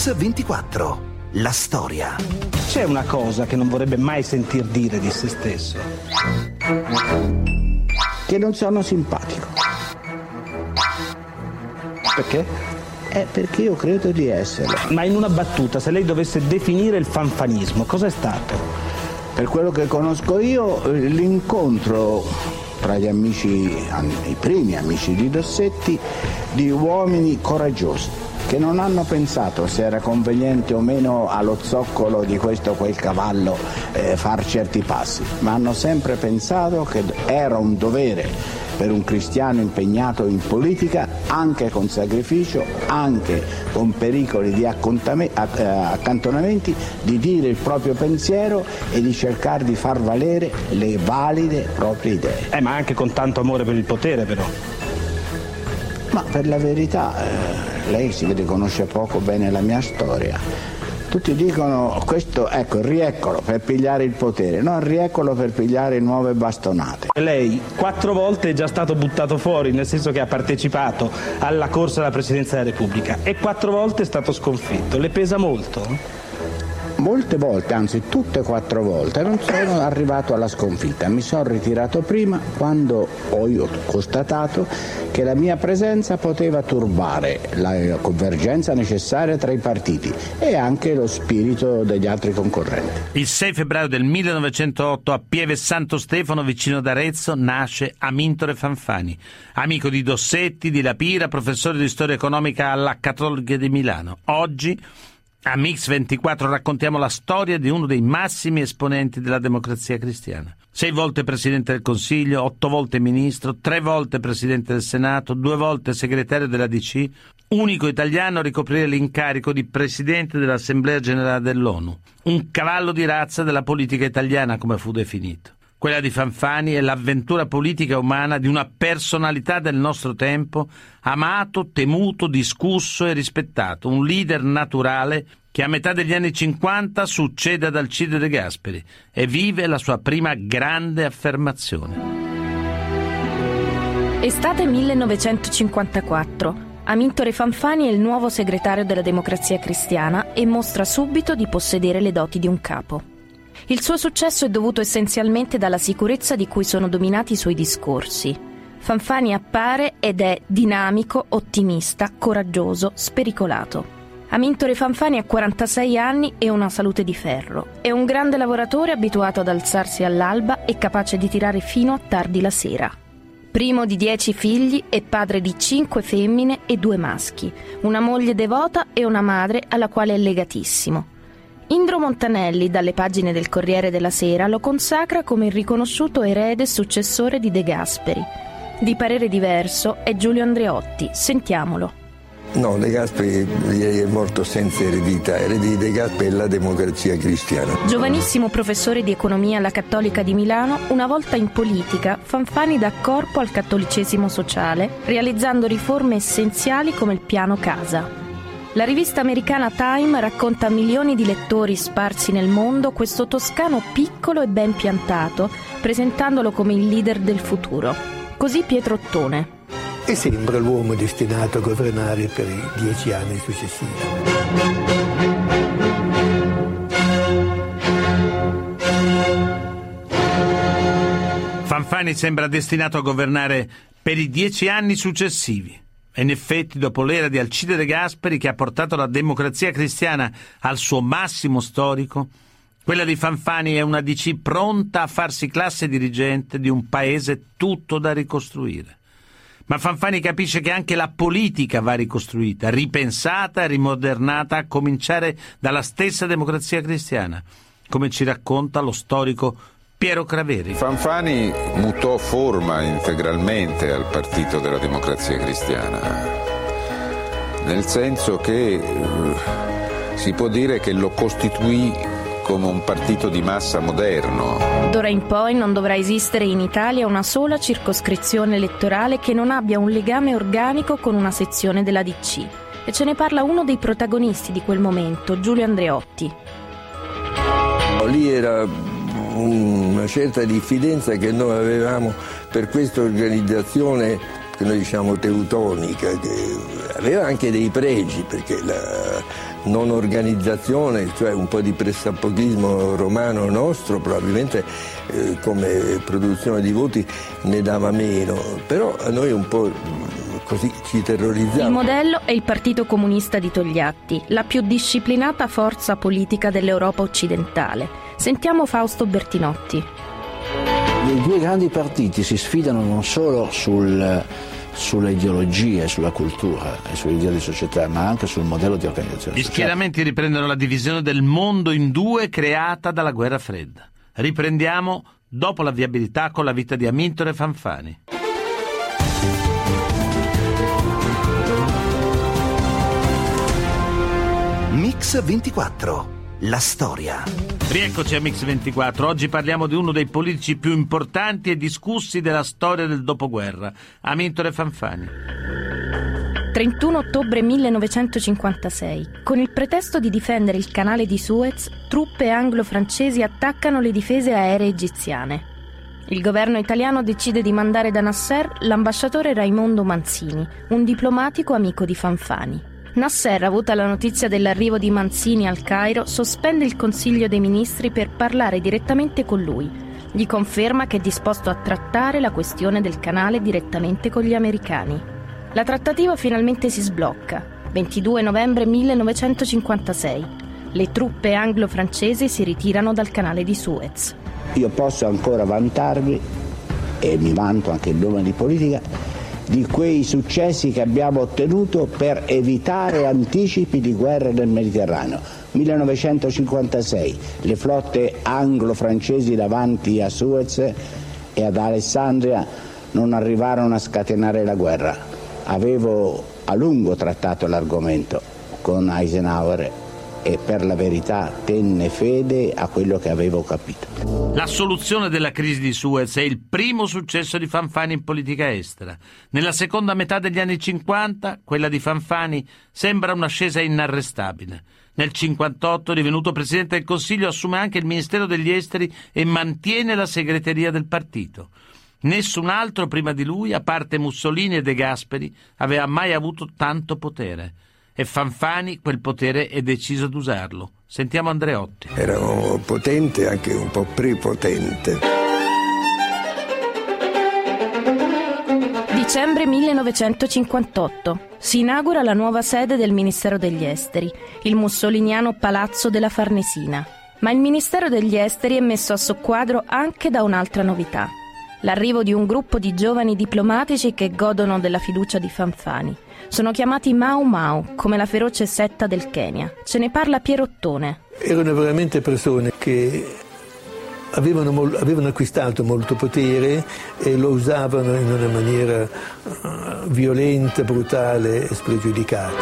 X24. La storia. C'è una cosa che non vorrebbe mai sentir dire di se stesso. Che non sono simpatico. Perché? Perché io credo di esserlo. Ma in una battuta, se lei dovesse definire il fanfanismo, cosa è stato? Per quello che conosco io, l'incontro tra gli amici, i primi amici di Dossetti, di uomini coraggiosi, che non hanno pensato se era conveniente o meno allo zoccolo di questo o quel cavallo far certi passi, ma hanno sempre pensato che era un dovere per un cristiano impegnato in politica, anche con sacrificio, anche con pericoli di accantonamenti, di dire il proprio pensiero e di cercare di far valere le valide proprie idee. Ma anche con tanto amore per il potere, però. Ma per la verità... Lei si riconosce poco bene la mia storia. Tutti dicono questo, ecco, rieccolo per pigliare il potere, non rieccolo per pigliare nuove bastonate. Lei 4 volte è già stato buttato fuori, nel senso che ha partecipato alla corsa alla Presidenza della Repubblica e 4 volte è stato sconfitto. Le pesa molto? Molte volte, anzi tutte 4 volte, non sono arrivato alla sconfitta. Mi sono ritirato prima quando ho constatato che la mia presenza poteva turbare la convergenza necessaria tra i partiti e anche lo spirito degli altri concorrenti. Il 6 febbraio del 1908 a Pieve Santo Stefano, vicino ad Arezzo, nasce Amintore Fanfani, amico di Dossetti, di La Pira, professore di storia economica alla Cattolica di Milano. Oggi a Mix 24 raccontiamo la storia di uno dei massimi esponenti della democrazia cristiana. 6 volte presidente del Consiglio, 8 volte ministro, 3 volte presidente del Senato, 2 volte segretario della DC, unico italiano a ricoprire l'incarico di presidente dell'Assemblea Generale dell'ONU. Un cavallo di razza della politica italiana, come fu definito. Quella di Fanfani è l'avventura politica e umana di una personalità del nostro tempo, amato, temuto, discusso e rispettato, un leader naturale che a metà degli anni 50 succede ad Alcide De Gasperi e vive la sua prima grande affermazione. Estate 1954. Amintore Fanfani è il nuovo segretario della Democrazia Cristiana e mostra subito di possedere le doti di un capo. Il suo successo è dovuto essenzialmente dalla sicurezza di cui sono dominati i suoi discorsi. Fanfani appare ed è dinamico, ottimista, coraggioso, spericolato. Amintore Fanfani ha 46 anni e una salute di ferro. È un grande lavoratore abituato ad alzarsi all'alba e capace di tirare fino a tardi la sera. Primo di 10 figli e padre di 5 femmine e 2 maschi, una moglie devota e una madre alla quale è legatissimo. Indro Montanelli, dalle pagine del Corriere della Sera, lo consacra come il riconosciuto erede e successore di De Gasperi. Di parere diverso è Giulio Andreotti. Sentiamolo. No, De Gasperi è morto senza eredità. Eredi De Gasperi è la democrazia cristiana. Giovanissimo professore di economia alla Cattolica di Milano, una volta in politica, Fanfani dà corpo al cattolicesimo sociale, realizzando riforme essenziali come il Piano Casa. La rivista americana Time racconta a milioni di lettori sparsi nel mondo questo toscano piccolo e ben piantato, presentandolo come il leader del futuro. Così Pietro Ottone. E sembra l'uomo destinato a governare per i 10 anni successivi. Fanfani sembra destinato a governare per i 10 anni successivi. E in effetti, dopo l'era di Alcide De Gasperi, che ha portato la democrazia cristiana al suo massimo storico, quella di Fanfani è una DC pronta a farsi classe dirigente di un paese tutto da ricostruire. Ma Fanfani capisce che anche la politica va ricostruita, ripensata e rimodernata, a cominciare dalla stessa democrazia cristiana, come ci racconta lo storico Piero Craveri. Fanfani mutò forma integralmente al Partito della Democrazia Cristiana, nel senso che si può dire che lo costituì come un partito di massa moderno. D'ora in poi non dovrà esistere in Italia una sola circoscrizione elettorale che non abbia un legame organico con una sezione della DC. E ce ne parla uno dei protagonisti di quel momento, Giulio Andreotti. Lì era una certa diffidenza che noi avevamo per questa organizzazione che noi diciamo teutonica, che aveva anche dei pregi, perché la non organizzazione, cioè un po' di pressapochismo romano nostro, probabilmente come produzione di voti ne dava meno, però a noi un po' così ci terrorizziamo. Il modello è il Partito Comunista di Togliatti, la più disciplinata forza politica dell'Europa occidentale. Sentiamo Fausto Bertinotti. I due grandi partiti si sfidano non solo sulle ideologie, sulla cultura e sull'idea di società, ma anche sul modello di organizzazione sociale. Gli schieramenti riprendono la divisione del mondo in due creata dalla guerra fredda. Riprendiamo dopo la viabilità con la vita di Amintore Fanfani. Mix 24, la storia. Rieccoci a Mix 24. Oggi parliamo di uno dei politici più importanti e discussi della storia del dopoguerra, Amintore Fanfani. 31 ottobre 1956. Con il pretesto di difendere il canale di Suez, truppe anglo-francesi attaccano le difese aeree egiziane. Il governo italiano decide di mandare da Nasser l'ambasciatore Raimondo Manzini, un diplomatico amico di Fanfani. Nasser, avuta la notizia dell'arrivo di Manzini al Cairo, sospende il Consiglio dei Ministri per parlare direttamente con lui. Gli conferma che è disposto a trattare la questione del canale direttamente con gli americani. La trattativa finalmente si sblocca. 22 novembre 1956. Le truppe anglo-francesi si ritirano dal canale di Suez. Io posso ancora vantarmi, e mi vanto anche in nome di politica, di quei successi che abbiamo ottenuto per evitare anticipi di guerra nel Mediterraneo. 1956, le flotte anglo-francesi davanti a Suez e ad Alessandria non arrivarono a scatenare la guerra. Avevo a lungo trattato l'argomento con Eisenhower e per la verità tenne fede a quello che avevo capito. La soluzione della crisi di Suez è il primo successo di Fanfani in politica estera. Nella seconda metà degli anni 50, quella di Fanfani sembra un'ascesa inarrestabile. Nel 58, divenuto presidente del Consiglio, assume anche il Ministero degli Esteri e mantiene la segreteria del partito. Nessun altro prima di lui, a parte Mussolini e De Gasperi, aveva mai avuto tanto potere. E Fanfani quel potere è deciso ad usarlo. Sentiamo Andreotti. Era potente, anche un po' prepotente. Dicembre 1958. Si inaugura la nuova sede del Ministero degli Esteri, il mussoliniano Palazzo della Farnesina. Ma il Ministero degli Esteri è messo a soqquadro anche da un'altra novità. L'arrivo di un gruppo di giovani diplomatici che godono della fiducia di Fanfani. Sono chiamati Mau Mau, come la feroce setta del Kenya. Ce ne parla Piero Ottone. Erano veramente persone che avevano acquistato molto potere e lo usavano in una maniera violenta, brutale e spregiudicata.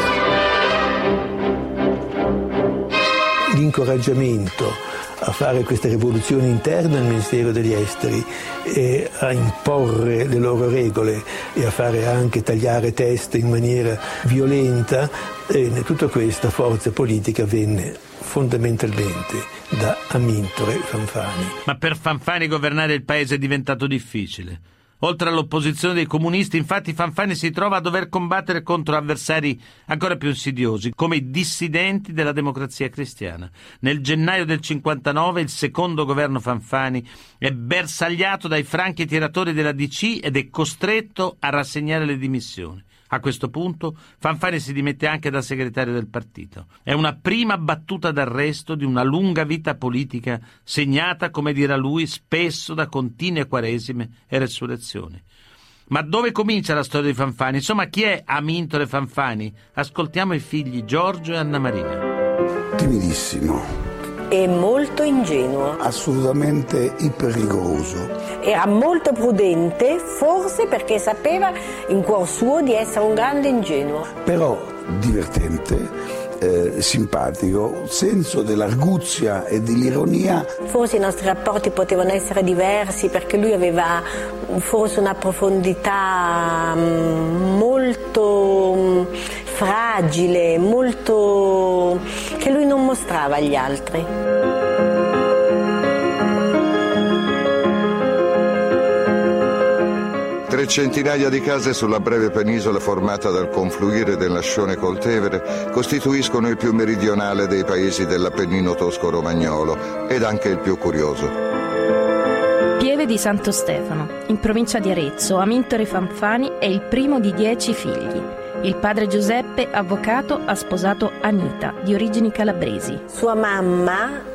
L'incoraggiamento a fare questa rivoluzione interna al Ministero degli Esteri e a imporre le loro regole e a fare anche tagliare teste in maniera violenta, e tutta questa forza politica venne fondamentalmente da Amintore Fanfani. Ma per Fanfani governare il paese è diventato difficile. Oltre all'opposizione dei comunisti, infatti, Fanfani si trova a dover combattere contro avversari ancora più insidiosi, come i dissidenti della Democrazia Cristiana. Nel gennaio del 59 il secondo governo Fanfani è bersagliato dai franchi tiratori della DC ed è costretto a rassegnare le dimissioni. A questo punto Fanfani si dimette anche da segretario del partito. È una prima battuta d'arresto di una lunga vita politica segnata, come dirà lui, spesso da continue quaresime e resurrezioni. Ma dove comincia la storia di Fanfani? Insomma, chi è Amintore Fanfani? Ascoltiamo i figli Giorgio e Anna Marina. Timidissimo. E molto ingenuo. Assolutamente iperrigoroso. Era molto prudente, forse perché sapeva in cuor suo di essere un grande ingenuo. Però divertente, simpatico, senso dell'arguzia e dell'ironia. Forse i nostri rapporti potevano essere diversi perché lui aveva forse una profondità molto fragile, molto che lui non mostrava agli altri. Tre centinaia di case sulla breve penisola formata dal confluire del Lascione col Tevere costituiscono il più meridionale dei paesi dell'Appennino tosco-romagnolo ed anche il più curioso. Pieve di Santo Stefano, in provincia di Arezzo, Amintore Fanfani è il primo di 10 figli. Il padre Giuseppe, avvocato, ha sposato Anita, di origini calabresi. Sua mamma,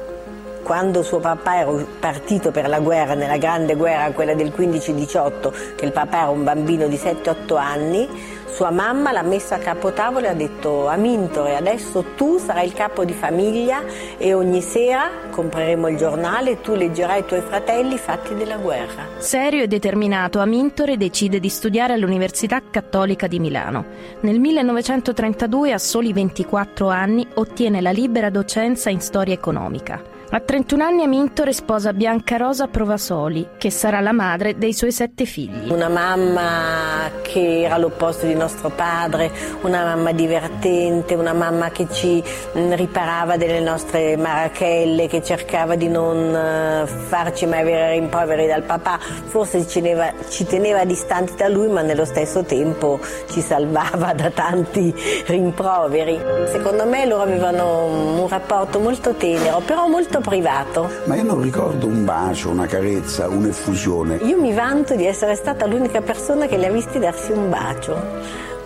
quando suo papà era partito per la guerra, nella grande guerra, quella del 15-18, che il papà era un bambino di 7-8 anni, sua mamma l'ha messo a capotavola e ha detto: Amintore, adesso tu sarai il capo di famiglia e ogni sera compreremo il giornale, tu leggerai ai tuoi fratelli i fatti della guerra. Serio e determinato, Amintore decide di studiare all'Università Cattolica di Milano. Nel 1932, a soli 24 anni, ottiene la libera docenza in storia economica. A 31 anni Amintore sposa Biancarosa Provasoli, che sarà la madre dei suoi 7 figli. Una mamma che era l'opposto di nostro padre, una mamma divertente, una mamma che ci riparava delle nostre marachelle, che cercava di non farci mai avere rimproveri dal papà. Forse ci teneva distanti da lui, ma nello stesso tempo ci salvava da tanti rimproveri. Secondo me loro avevano un rapporto molto tenero, però molto privato. Ma io non ricordo un bacio, una carezza, un'effusione. Io mi vanto di essere stata l'unica persona che li ha visti darsi un bacio,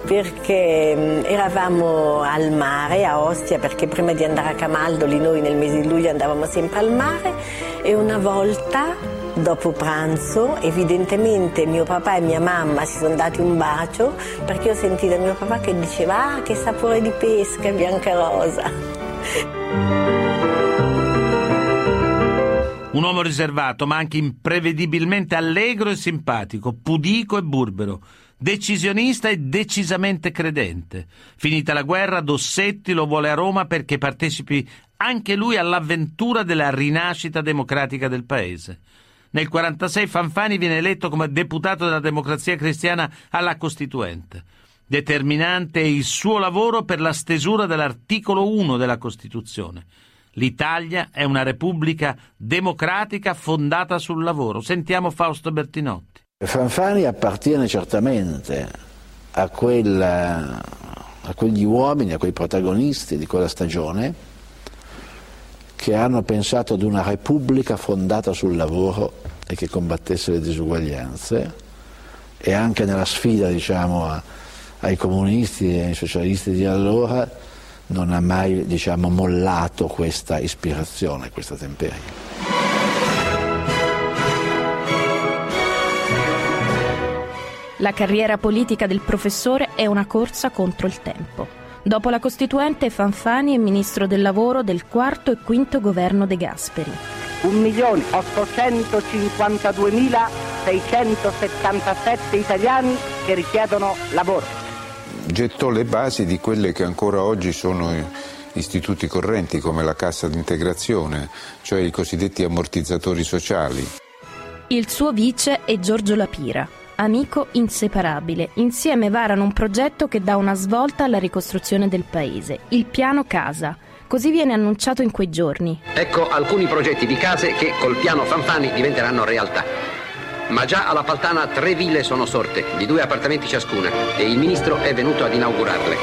perché eravamo al mare a Ostia, perché prima di andare a Camaldoli noi nel mese di luglio andavamo sempre al mare, e una volta dopo pranzo evidentemente mio papà e mia mamma si sono dati un bacio, perché ho sentito mio papà che diceva: ah, che sapore di pesca, Biancarosa. Un uomo riservato, ma anche imprevedibilmente allegro e simpatico, pudico e burbero, decisionista e decisamente credente. Finita la guerra, Dossetti lo vuole a Roma perché partecipi anche lui all'avventura della rinascita democratica del paese. Nel 1946 Fanfani viene eletto come deputato della Democrazia Cristiana alla Costituente. Determinante è il suo lavoro per la stesura dell'articolo 1 della Costituzione. L'Italia è una repubblica democratica fondata sul lavoro. Sentiamo Fausto Bertinotti. Fanfani appartiene certamente a quegli uomini, a quei protagonisti di quella stagione che hanno pensato ad una repubblica fondata sul lavoro e che combattesse le disuguaglianze, e anche nella sfida, diciamo, ai comunisti e ai socialisti di allora non ha mai, diciamo, mollato questa ispirazione, questa temperie. La carriera politica del professore è una corsa contro il tempo. Dopo la Costituente, Fanfani è ministro del lavoro del quarto e quinto governo De Gasperi. 1.852.677 italiani che richiedono lavoro. Gettò le basi di quelle che ancora oggi sono istituti correnti come la cassa d'integrazione, cioè i cosiddetti ammortizzatori sociali. Il suo vice è Giorgio La Pira, amico inseparabile. Insieme varano un progetto che dà una svolta alla ricostruzione del paese, il Piano Casa. Così viene annunciato in quei giorni. Ecco alcuni progetti di case che col piano Fanfani diventeranno realtà. Ma già alla Paltana 3 ville sono sorte, di 2 appartamenti ciascuna, e il ministro è venuto ad inaugurarle.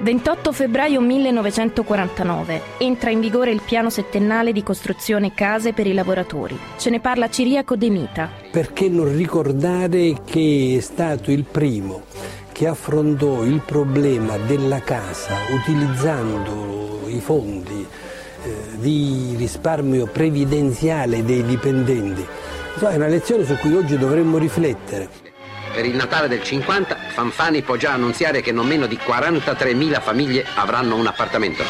28 febbraio 1949. Entra in vigore il piano settennale di costruzione case per i lavoratori. Ce ne parla Ciriaco De Mita. Perché non ricordare che è stato il primo che affrontò il problema della casa utilizzando i fondi di risparmio previdenziale dei dipendenti. È una lezione su cui oggi dovremmo riflettere. Per il Natale del 50 Fanfani può già annunziare che non meno di 43.000 famiglie avranno un appartamento.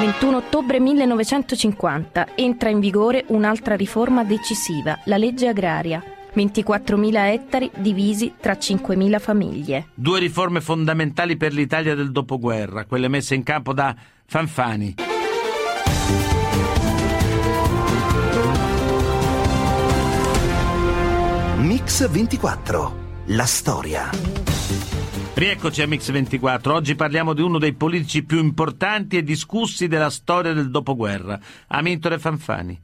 21 ottobre 1950 entra in vigore un'altra riforma decisiva, la legge agraria. 24.000 ettari divisi tra 5.000 famiglie. Due riforme fondamentali per l'Italia del dopoguerra, quelle messe in campo da Fanfani. Mix 24, la storia. Rieccoci a Mix 24. Oggi parliamo di uno dei politici più importanti e discussi della storia del dopoguerra, Amintore Fanfani.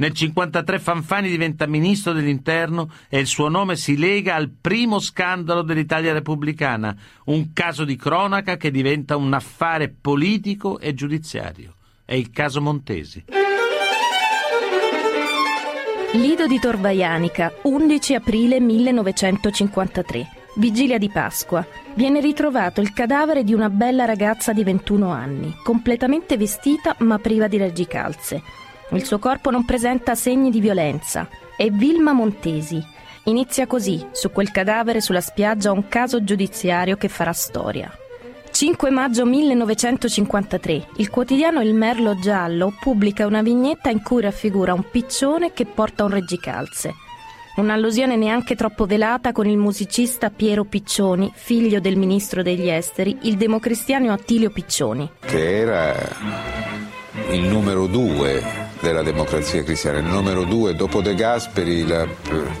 Nel 1953 Fanfani diventa ministro dell'interno e il suo nome si lega al primo scandalo dell'Italia repubblicana, un caso di cronaca che diventa un affare politico e giudiziario. È il caso Montesi. Lido di Torvaianica, 11 aprile 1953, vigilia di Pasqua. Viene ritrovato il cadavere di una bella ragazza di 21 anni, completamente vestita ma priva di reggicalze. Il suo corpo non presenta segni di violenza. È Vilma Montesi. Inizia così, su quel cadavere sulla spiaggia, un caso giudiziario che farà storia. 5 maggio 1953, il quotidiano Il Merlo Giallo pubblica una vignetta in cui raffigura un piccione che porta un reggicalze. Un'allusione neanche troppo velata con il musicista Piero Piccioni, figlio del ministro degli esteri, il democristiano Attilio Piccioni. Che era il numero 2 della democrazia cristiana, il numero 2 dopo De Gasperi, la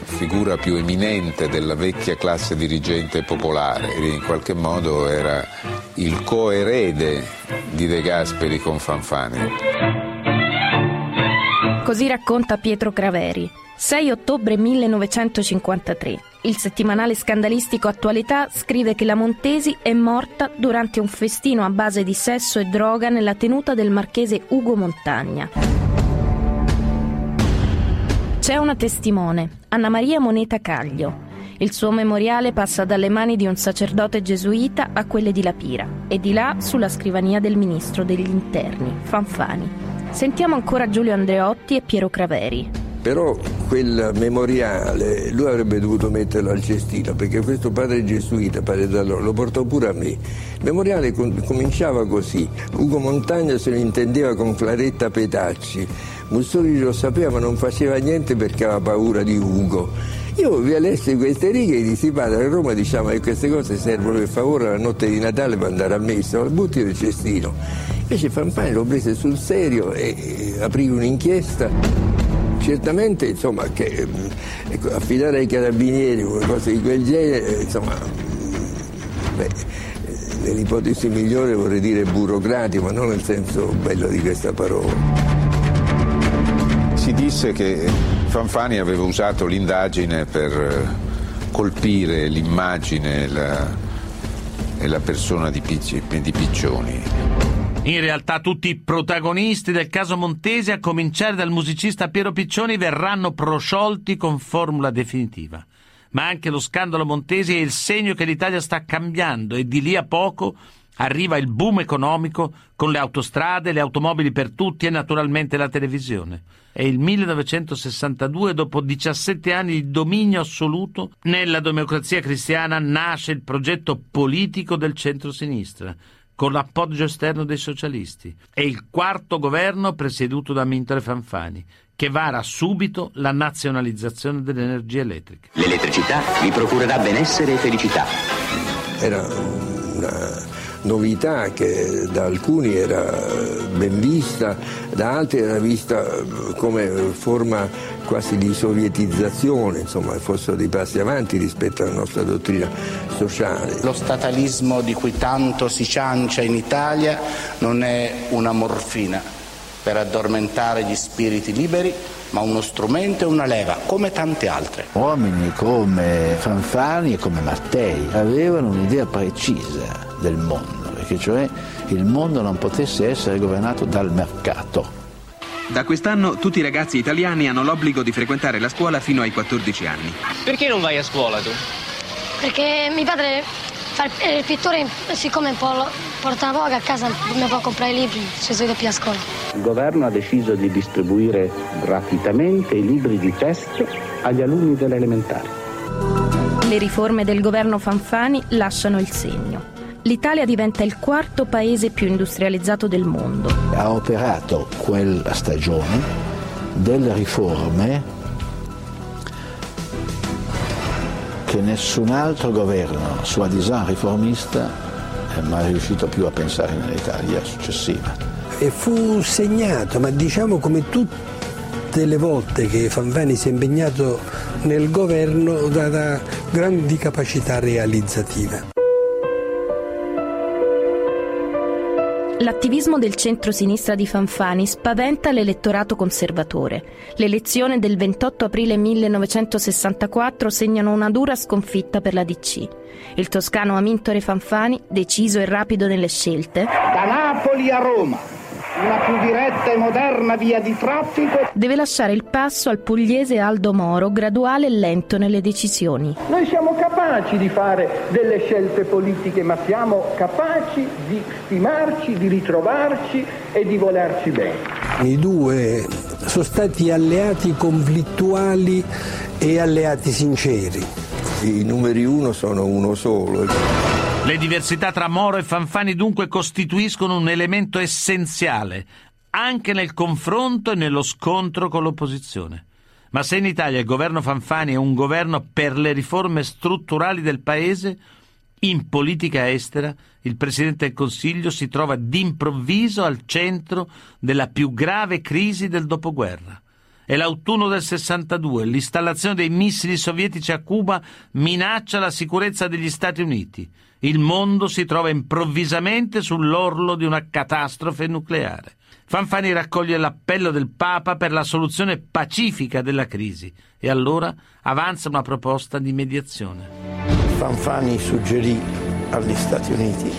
figura più eminente della vecchia classe dirigente popolare, in qualche modo era il coerede di De Gasperi con Fanfani. Così racconta Pietro Craveri. 6 ottobre 1953. Il settimanale scandalistico Attualità scrive che la Montesi è morta durante un festino a base di sesso e droga nella tenuta del marchese Ugo Montagna. C'è una testimone, Anna Maria Moneta Caglio. Il suo memoriale passa dalle mani di un sacerdote gesuita a quelle di La Pira e di là sulla scrivania del ministro degli interni, Fanfani. Sentiamo ancora Giulio Andreotti e Piero Craveri. Però quel memoriale lui avrebbe dovuto metterlo al cestino, perché questo padre gesuita, padre Zallone, lo portò pure a me. Il memoriale cominciava così: Ugo Montagna se lo intendeva con Claretta Petacci, Mussolini lo sapeva ma non faceva niente perché aveva paura di Ugo. Io vi lessi queste righe e dissi: padre, a Roma diciamo che queste cose servono per favore alla notte di Natale per andare a messa, al butti del cestino. Invece Fanfani lo prese sul serio e aprì un'inchiesta. Certamente, insomma, che ecco, affidare ai carabinieri una cosa di quel genere, insomma, nell'ipotesi migliore vorrei dire burocratico, ma non nel senso bello di questa parola. Si disse che Fanfani aveva usato l'indagine per colpire l'immagine e la persona di Piccioni. In realtà tutti i protagonisti del caso Montesi, a cominciare dal musicista Piero Piccioni, verranno prosciolti con formula definitiva. Ma anche lo scandalo Montesi è il segno che l'Italia sta cambiando e di lì a poco arriva il boom economico con le autostrade, le automobili per tutti e naturalmente la televisione. È il 1962, dopo 17 anni di dominio assoluto nella democrazia cristiana, nasce il progetto politico del centro-sinistra, con l'appoggio esterno dei socialisti. È il quarto governo presieduto da Amintore Fanfani, che vara subito la nazionalizzazione dell'energia elettrica. L'elettricità vi procurerà benessere e felicità. Era una novità che da alcuni era ben vista, da altri era vista come forma quasi di sovietizzazione, insomma, fossero dei passi avanti rispetto alla nostra dottrina sociale. Lo statalismo di cui tanto si ciancia in Italia non è una morfina per addormentare gli spiriti liberi, ma uno strumento e una leva, come tante altre. Uomini come Fanfani e come Mattei avevano un'idea precisa del mondo, perché cioè il mondo non potesse essere governato dal mercato. Da quest'anno tutti i ragazzi italiani hanno l'obbligo di frequentare la scuola fino ai 14 anni. Perché non vai a scuola tu? Perché mio padre fa il pittore, siccome un po' portavoga a casa mi può comprare i libri, ci sono più a scuola. Il governo ha deciso di distribuire gratuitamente i libri di testo agli alunni delle elementari. Le riforme del governo Fanfani lasciano il segno. L'Italia diventa il quarto paese più industrializzato del mondo. Ha operato quella stagione delle riforme che nessun altro governo, sua disegno riformista, è mai riuscito più a pensare nell'Italia successiva. E fu segnato, ma diciamo come tutte le volte che Fanfani si è impegnato nel governo, da grandi capacità realizzative. L'attivismo del centro-sinistra di Fanfani spaventa l'elettorato conservatore. L'elezione del 28 aprile 1964 segnano una dura sconfitta per la DC. Il toscano Amintore Fanfani, deciso e rapido nelle scelte, da Napoli a Roma, una più diretta e moderna via di traffico, deve lasciare il passo al pugliese Aldo Moro, graduale e lento nelle decisioni. Noi siamo capaci di fare delle scelte politiche, ma siamo capaci di stimarci, di ritrovarci e di volerci bene. I due sono stati alleati conflittuali e alleati sinceri. I numeri uno sono uno solo. Le diversità tra Moro e Fanfani dunque costituiscono un elemento essenziale anche nel confronto e nello scontro con l'opposizione. Ma se in Italia il governo Fanfani è un governo per le riforme strutturali del paese, in politica estera il Presidente del Consiglio si trova d'improvviso al centro della più grave crisi del dopoguerra. È l'autunno del 62, l'installazione dei missili sovietici a Cuba minaccia la sicurezza degli Stati Uniti. Il mondo si trova improvvisamente sull'orlo di una catastrofe nucleare. Fanfani raccoglie l'appello del Papa per la soluzione pacifica della crisi e allora avanza una proposta di mediazione. Fanfani suggerì agli Stati Uniti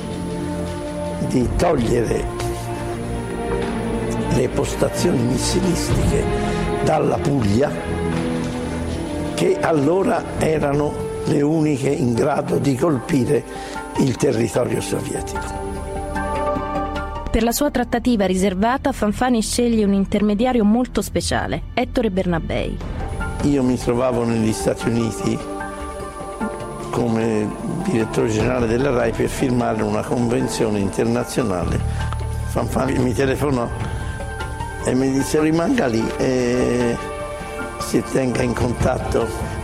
di togliere le postazioni missilistiche dalla Puglia, che allora erano le uniche in grado di colpire il territorio sovietico. Per la sua trattativa riservata, Fanfani sceglie un intermediario molto speciale, Ettore Bernabei. Io mi trovavo negli Stati Uniti come direttore generale della RAI per firmare una convenzione internazionale. Fanfani mi telefonò e mi disse: rimanga lì e si tenga in contatto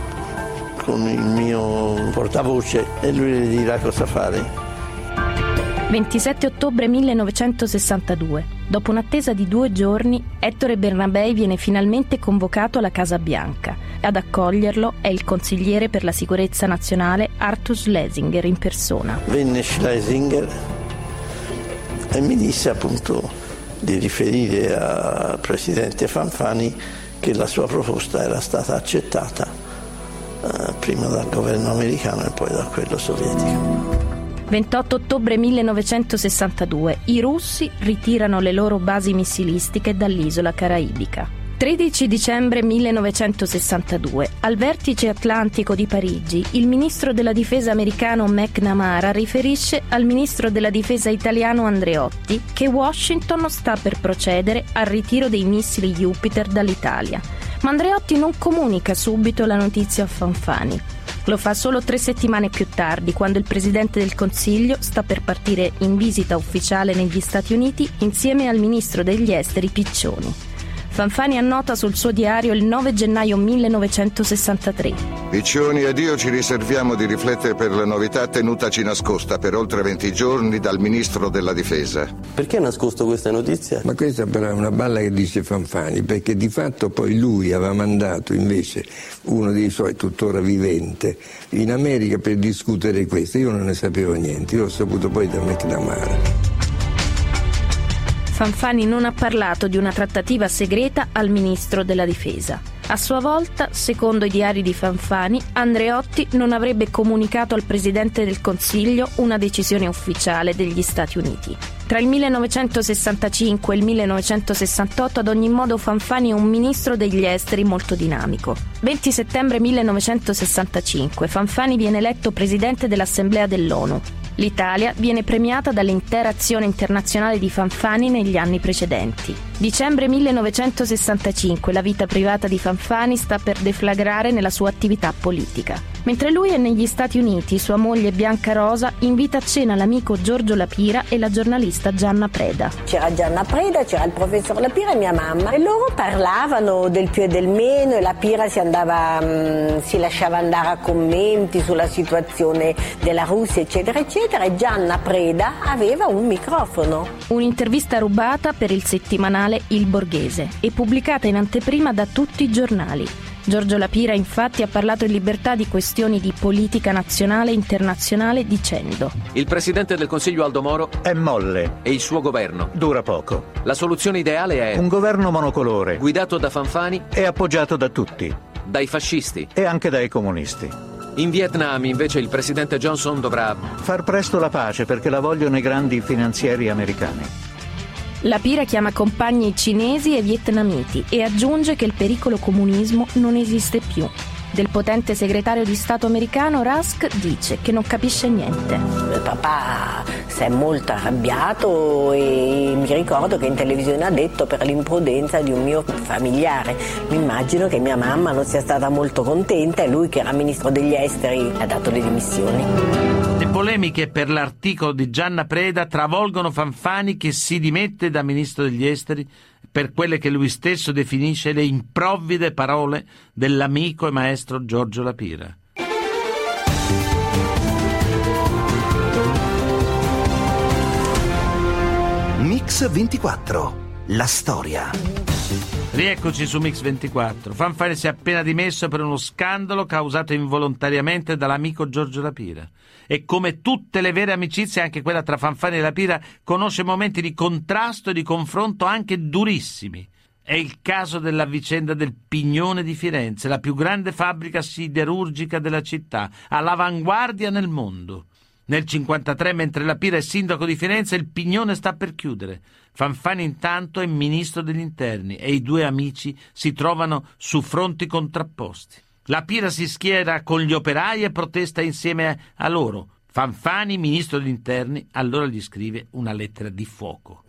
con il mio portavoce e lui le dirà cosa fare. 27 ottobre 1962, dopo un'attesa di 2 giorni, Ettore Bernabei viene finalmente convocato alla Casa Bianca. Ad accoglierlo è il consigliere per la sicurezza nazionale Arthur Schlesinger in persona. Venne Schlesinger e mi disse appunto di riferire al presidente Fanfani che la sua proposta era stata accettata prima dal governo americano e poi da quello sovietico. 28 ottobre 1962, i russi ritirano le loro basi missilistiche dall'isola caraibica. 13 dicembre 1962, al vertice atlantico di Parigi, il ministro della difesa americano McNamara riferisce al ministro della difesa italiano Andreotti che Washington sta per procedere al ritiro dei missili Jupiter dall'Italia. Ma Andreotti non comunica subito la notizia a Fanfani. Lo fa solo 3 settimane più tardi, quando il Presidente del Consiglio sta per partire in visita ufficiale negli Stati Uniti insieme al ministro degli esteri Piccioni. Fanfani annota sul suo diario il 9 gennaio 1963. Piccioni ed io ci riserviamo di riflettere per la novità tenutaci nascosta per oltre 20 giorni dal ministro della difesa. Perché ha nascosto questa notizia? Ma questa però è una balla che dice Fanfani, perché di fatto poi lui aveva mandato invece uno dei suoi, tuttora vivente, in America per discutere questo. Io non ne sapevo niente, io l'ho saputo poi da McNamara. Fanfani non ha parlato di una trattativa segreta al ministro della difesa. A sua volta, secondo i diari di Fanfani, Andreotti non avrebbe comunicato al Presidente del Consiglio una decisione ufficiale degli Stati Uniti. Tra il 1965 e il 1968, ad ogni modo, Fanfani è un ministro degli esteri molto dinamico. 20 settembre 1965, Fanfani viene eletto Presidente dell'Assemblea dell'ONU. L'Italia viene premiata dall'intera azione internazionale di Fanfani negli anni precedenti. Dicembre 1965, la vita privata di Fanfani sta per deflagrare nella sua attività politica. Mentre lui è negli Stati Uniti, sua moglie Bianca Rosa invita a cena l'amico Giorgio La Pira e la giornalista Gianna Preda. C'era Gianna Preda, c'era il professor La Pira e mia mamma. E loro parlavano del più e del meno e La Pira si lasciava andare a commenti sulla situazione della Russia, eccetera, eccetera. Gianna Preda aveva un microfono. Un'intervista rubata per il settimanale Il Borghese e pubblicata in anteprima da tutti i giornali. Giorgio La Pira infatti ha parlato in libertà di questioni di politica nazionale e internazionale dicendo: il presidente del Consiglio Aldo Moro è molle e il suo governo dura poco. La soluzione ideale è un governo monocolore guidato da Fanfani e appoggiato da tutti, dai fascisti e anche dai comunisti. In Vietnam invece il presidente Johnson dovrà far presto la pace perché la vogliono i grandi finanzieri americani. La Pira chiama compagni cinesi e vietnamiti e aggiunge che il pericolo comunismo non esiste più. Del potente segretario di Stato americano Rusk dice che non capisce niente. Il papà si è molto arrabbiato e mi ricordo che in televisione ha detto per l'imprudenza di un mio familiare. Mi immagino che mia mamma non sia stata molto contenta e lui che era ministro degli esteri ha dato le dimissioni. Le polemiche per l'articolo di Gianna Preda travolgono Fanfani che si dimette da ministro degli esteri per quelle che lui stesso definisce le improvvide parole dell'amico e maestro Giorgio La Pira. Mix 24, la storia. Rieccoci su Mix 24. Fanfani si è appena dimesso per uno scandalo causato involontariamente dall'amico Giorgio La Pira. E come tutte le vere amicizie, anche quella tra Fanfani e La Pira conosce momenti di contrasto e di confronto anche durissimi. È il caso della vicenda del Pignone di Firenze, la più grande fabbrica siderurgica della città, all'avanguardia nel mondo. Nel 1953, mentre La Pira è sindaco di Firenze, il Pignone sta per chiudere. Fanfani intanto è ministro degli interni e i due amici si trovano su fronti contrapposti. La Pira si schiera con gli operai e protesta insieme a loro. Fanfani, ministro degli interni, allora gli scrive una lettera di fuoco.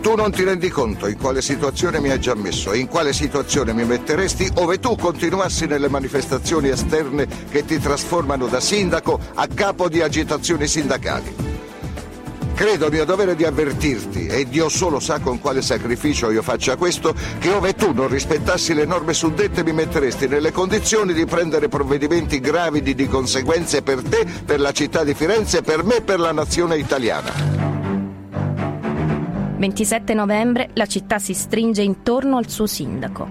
Tu non ti rendi conto in quale situazione mi hai già messo e in quale situazione mi metteresti ove tu continuassi nelle manifestazioni esterne che ti trasformano da sindaco a capo di agitazioni sindacali. Credo mio dovere di avvertirti, e Dio solo sa con quale sacrificio io faccia questo, che ove tu non rispettassi le norme suddette mi metteresti nelle condizioni di prendere provvedimenti gravidi di conseguenze per te, per la città di Firenze, per me e per la nazione italiana. 27 novembre la città si stringe intorno al suo sindaco.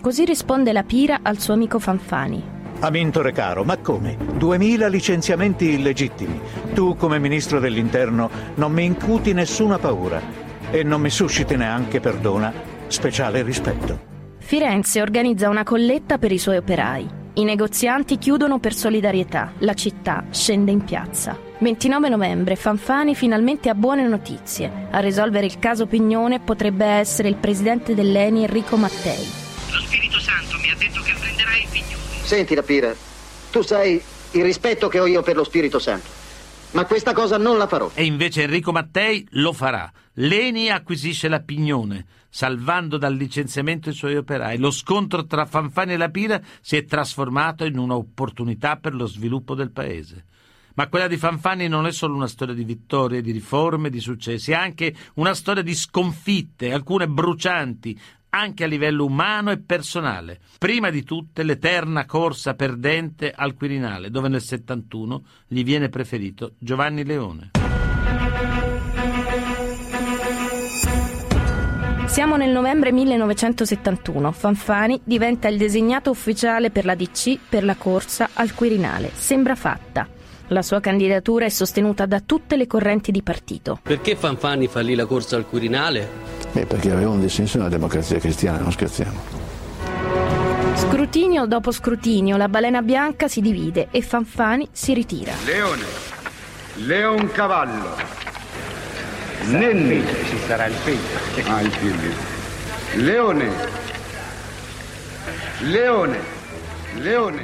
Così risponde La Pira al suo amico Fanfani. Amintore caro, ma come? 2000 licenziamenti illegittimi. Tu, come ministro dell'interno, non mi incuti nessuna paura e non mi susciti neanche, perdona, speciale rispetto. Firenze organizza una colletta per i suoi operai. I negozianti chiudono per solidarietà. La città scende in piazza. 29 novembre, Fanfani finalmente ha buone notizie. A risolvere il caso Pignone potrebbe essere il presidente dell'ENI Enrico Mattei. Lo Spirito Santo mi ha detto che prenderai il Pignone. Senti, La Pira, tu sai il rispetto che ho io per lo Spirito Santo, ma questa cosa non la farò. E invece Enrico Mattei lo farà. L'ENI acquisisce la Pignone, salvando dal licenziamento i suoi operai. Lo scontro tra Fanfani e La Pira si è trasformato in un'opportunità per lo sviluppo del paese. Ma quella di Fanfani non è solo una storia di vittorie, di riforme, di successi, è anche una storia di sconfitte, alcune brucianti, anche a livello umano e personale. Prima di tutte l'eterna corsa perdente al Quirinale, dove nel 1971 gli viene preferito Giovanni Leone. Siamo nel novembre 1971. Fanfani diventa il designato ufficiale per la DC per la corsa al Quirinale. Sembra fatta. La sua candidatura è sostenuta da tutte le correnti di partito. Perché Fanfani fa lì la corsa al Quirinale? Perché aveva un dissenso nella Democrazia Cristiana, non scherziamo. Scrutinio dopo scrutinio la balena bianca si divide e Fanfani si retira. Leoncavallo, Nenni, ci sarà il figlio. Ah, il figlio. Leone.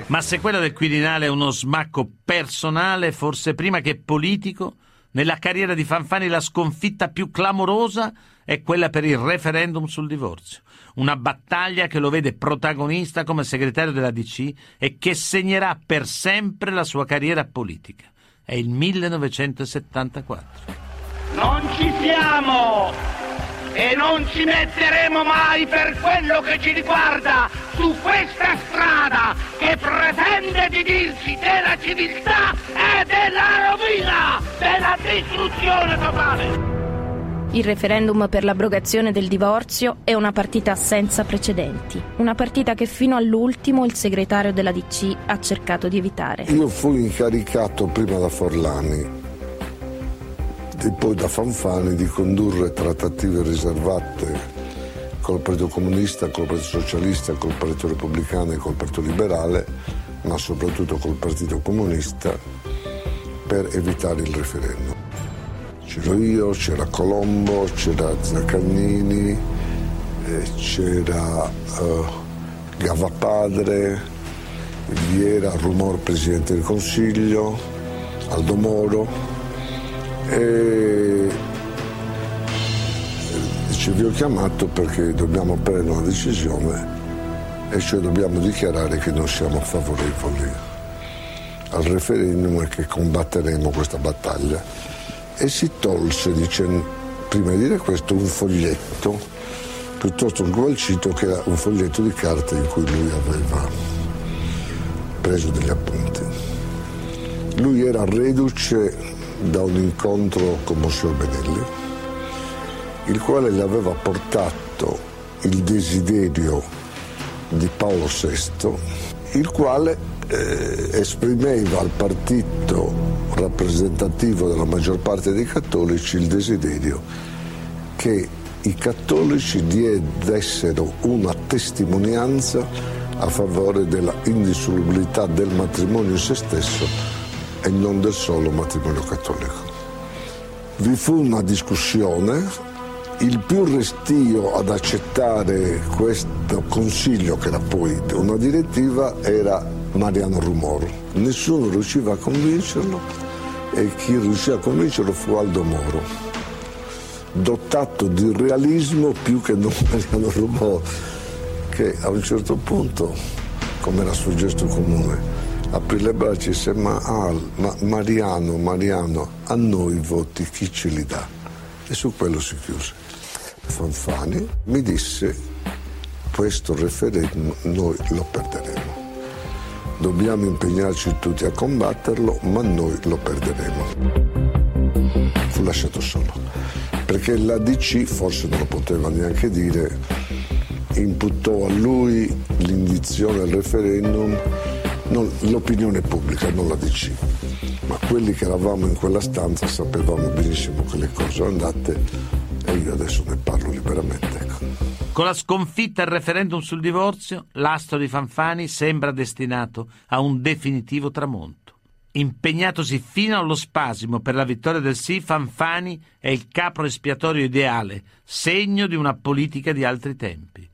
Ma se quello del Quirinale è uno smacco personale, forse prima che politico, nella carriera di Fanfani la sconfitta più clamorosa è quella per il referendum sul divorzio, una battaglia che lo vede protagonista come segretario della DC e che segnerà per sempre la sua carriera politica. È il 1974. Non ci siamo e non ci metteremo mai per quello che ci riguarda su questa strada che pretende di dirci della civiltà e della rovina, della distruzione totale. Il referendum per l'abrogazione del divorzio è una partita senza precedenti, una partita che fino all'ultimo il segretario della DC ha cercato di evitare. Io fui incaricato prima da Forlani e poi da Fanfani di condurre trattative riservate col Partito Comunista, col Partito Socialista, col Partito Repubblicano e col Partito Liberale, ma soprattutto col Partito Comunista, per evitare il referendum. C'ero io, c'era Colombo, c'era Zaccagnini, c'era Gava Padre, vi era Rumor Presidente del Consiglio, Aldo Moro. E ci vi ho chiamato perché dobbiamo prendere una decisione, e cioè dobbiamo dichiarare che non siamo favorevoli al referendum e che combatteremo questa battaglia. E si tolse, dicendo, prima di dire questo, un foglietto piuttosto sgualcito, che era un foglietto di carta in cui lui aveva preso degli appunti. Lui era reduce da un incontro con Monsignor Benelli, il quale gli aveva portato il desiderio di Paolo VI, il quale esprimeva al partito rappresentativo della maggior parte dei cattolici il desiderio che i cattolici diedessero una testimonianza a favore della indissolubilità del matrimonio in se stesso e non del solo matrimonio cattolico. Vi fu una discussione, il più restio ad accettare questo consiglio, che era poi una direttiva, era Mariano Rumor. Nessuno riusciva a convincerlo, e chi riuscì a convincerlo fu Aldo Moro, dotato di realismo più che non Mariano Rumor, che a un certo punto, come era suo gesto comune, aprì le braccia e disse: Mariano, a noi i voti chi ce li dà? E su quello si chiuse. Fanfani mi disse: questo referendum noi lo perderemo, dobbiamo impegnarci tutti a combatterlo, ma noi lo perderemo. Fu lasciato solo, perché la DC, forse non lo poteva neanche dire, imputò a lui l'indizione al referendum. Non, l'opinione pubblica, non la DC, ma quelli che eravamo in quella stanza sapevamo benissimo che le cose sono andate, e io adesso ne parlo liberamente. Ecco. Con la sconfitta al referendum sul divorzio, l'astro di Fanfani sembra destinato a un definitivo tramonto. Impegnatosi fino allo spasimo per la vittoria del sì, Fanfani è il capro espiatorio ideale, segno di una politica di altri tempi.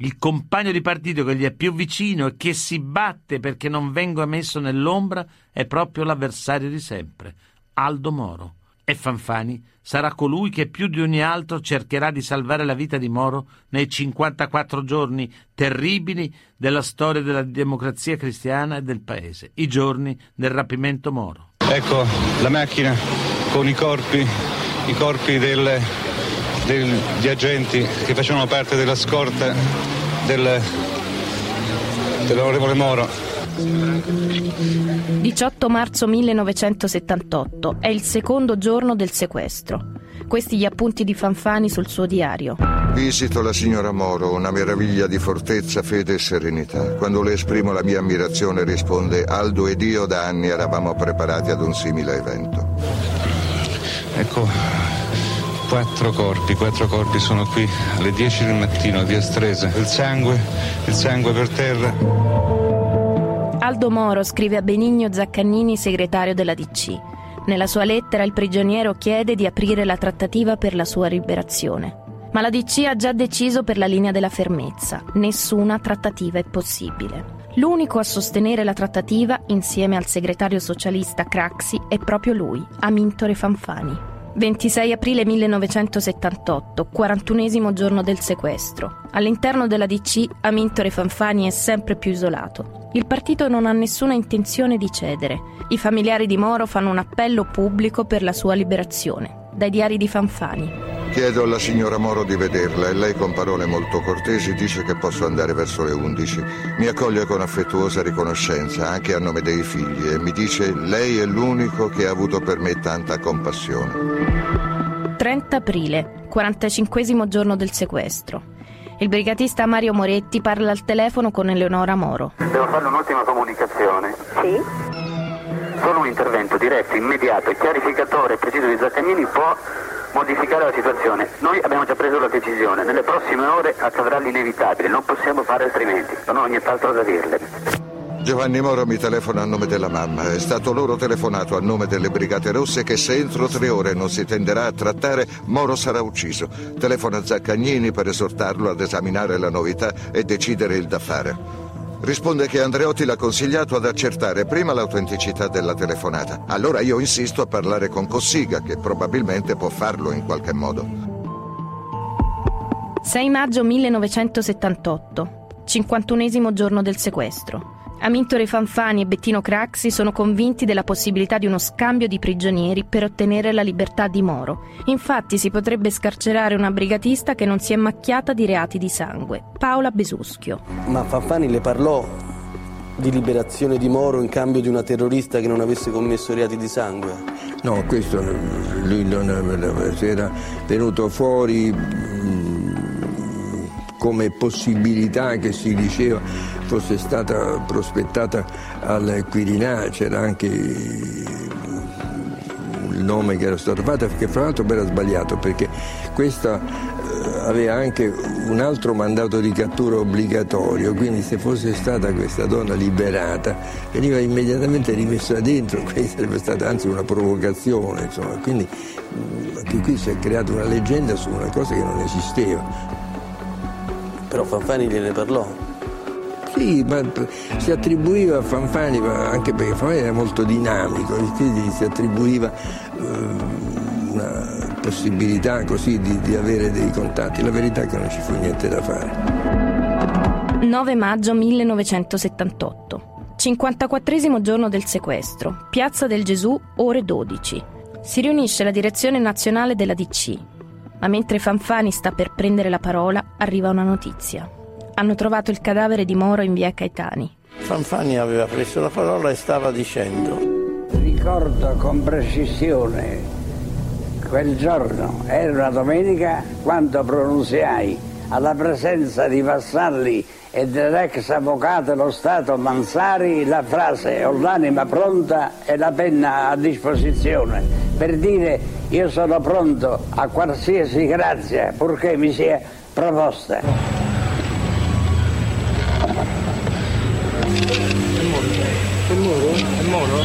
Il compagno di partito che gli è più vicino e che si batte perché non venga messo nell'ombra è proprio l'avversario di sempre, Aldo Moro. E Fanfani sarà colui che più di ogni altro cercherà di salvare la vita di Moro nei 54 giorni terribili della storia della democrazia cristiana e del paese, i giorni del rapimento Moro. Ecco la macchina con i corpi di agenti che facevano parte della scorta dell'onorevole Moro. 18 marzo 1978 è il secondo giorno del sequestro. Questi gli appunti di Fanfani sul suo diario. Visito la signora Moro, una meraviglia di fortezza, fede e serenità. Quando le esprimo la mia ammirazione risponde: Aldo ed io da anni eravamo preparati ad un simile evento. Ecco. Quattro corpi sono qui alle 10 del mattino a Via Stresa. Il sangue per terra. Aldo Moro scrive a Benigno Zaccagnini, segretario della DC. Nella sua lettera il prigioniero chiede di aprire la trattativa per la sua liberazione. Ma la DC ha già deciso per la linea della fermezza. Nessuna trattativa è possibile. L'unico a sostenere la trattativa, insieme al segretario socialista Craxi, è proprio lui, Amintore Fanfani. 26 aprile 1978, 41esimo giorno del sequestro. All'interno della DC, Amintore Fanfani è sempre più isolato. Il partito non ha nessuna intenzione di cedere. I familiari di Moro fanno un appello pubblico per la sua liberazione. Dai diari di Fanfani. Chiedo alla signora Moro di vederla e lei, con parole molto cortesi, dice che posso andare verso le 11. Mi accoglie con affettuosa riconoscenza, anche a nome dei figli, e mi dice: lei è l'unico che ha avuto per me tanta compassione. 30 aprile, 45° giorno del sequestro. Il brigatista Mario Moretti parla al telefono con Eleonora Moro. Devo fare un'ultima comunicazione. Sì. Solo un intervento diretto, immediato e chiarificatore e preciso di Zaccagnini può modificare la situazione. Noi abbiamo già preso la decisione. Nelle prossime ore accadrà l'inevitabile. Non possiamo fare altrimenti. Non ho nient'altro da dirle. Giovanni Moro mi telefona a nome della mamma. È stato loro telefonato a nome delle Brigate Rosse che se entro 3 ore non si tenderà a trattare, Moro sarà ucciso. Telefona Zaccagnini per esortarlo ad esaminare la novità e decidere il da fare. Risponde che Andreotti l'ha consigliato ad accertare prima l'autenticità della telefonata. Allora io insisto a parlare con Cossiga, che probabilmente può farlo in qualche modo. 6 maggio 1978, 51° giorno del sequestro. Amintore Fanfani e Bettino Craxi sono convinti della possibilità di uno scambio di prigionieri per ottenere la libertà di Moro. Infatti si potrebbe scarcerare una brigatista che non si è macchiata di reati di sangue, Paola Besuschio. Ma Fanfani le parlò di liberazione di Moro in cambio di una terrorista che non avesse commesso reati di sangue? No, questo lui non era venuto fuori come possibilità che si diceva fosse stata prospettata al Quirinale. C'era anche il nome che era stato fatto, che fra l'altro era sbagliato, perché questa aveva anche un altro mandato di cattura obbligatorio, quindi se fosse stata questa donna liberata veniva immediatamente rimessa dentro, quindi sarebbe stata anzi una provocazione, insomma. Quindi anche qui si è creata una leggenda su una cosa che non esisteva. Però Fanfani gliene parlò. Sì, ma si attribuiva a Fanfani, anche perché Fanfani era molto dinamico, quindi si attribuiva una possibilità così di avere dei contatti. La verità è che non ci fu niente da fare. 9 maggio 1978, 54° giorno del sequestro, Piazza del Gesù, ore 12. Si riunisce la direzione nazionale della DC. Ma mentre Fanfani sta per prendere la parola, arriva una notizia. Hanno trovato il cadavere di Moro in via Caetani. Fanfani aveva preso la parola e stava dicendo: ricordo con precisione quel giorno, era una domenica, quando pronunziai alla presenza di vassalli e dell'ex avvocato dello Stato Manzari la frase: ho l'anima pronta e la penna a disposizione, per dire io sono pronto a qualsiasi grazia purché mi sia proposta. È Moro?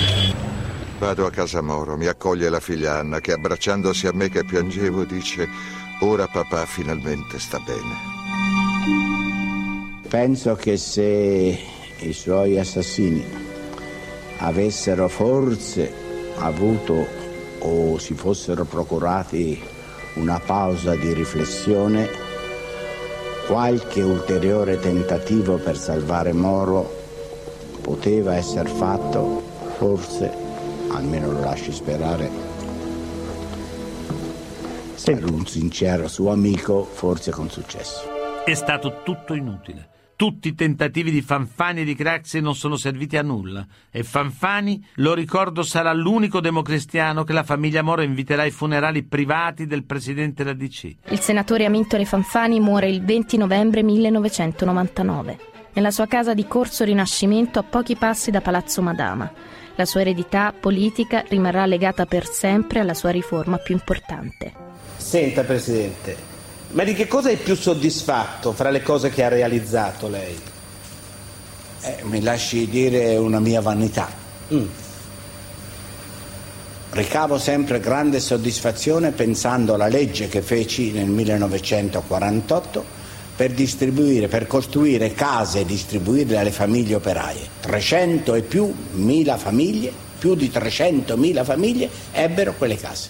Vado a casa Moro, mi accoglie la figlia Anna che, abbracciandosi a me che piangevo, dice: ora papà finalmente sta bene. Penso che se i suoi assassini avessero forse avuto o si fossero procurati una pausa di riflessione, qualche ulteriore tentativo per salvare Moro poteva essere fatto, forse, almeno lo lasci sperare, per un sincero suo amico, forse con successo. È stato tutto inutile. Tutti i tentativi di Fanfani e di Craxi non sono serviti a nulla, e Fanfani, lo ricordo, sarà l'unico democristiano che la famiglia Moro inviterà ai funerali privati del presidente della DC. Il senatore Amintore Fanfani muore il 20 novembre 1999, nella sua casa di Corso Rinascimento a pochi passi da Palazzo Madama. La sua eredità politica rimarrà legata per sempre alla sua riforma più importante. Senta, Presidente, ma di che cosa è più soddisfatto fra le cose che ha realizzato lei? Mi lasci dire una mia vanità. Ricavo sempre grande soddisfazione pensando alla legge che feci nel 1948 per costruire case e distribuirle alle famiglie operaie. 300 e più mila famiglie, più di 300.000 famiglie ebbero quelle case.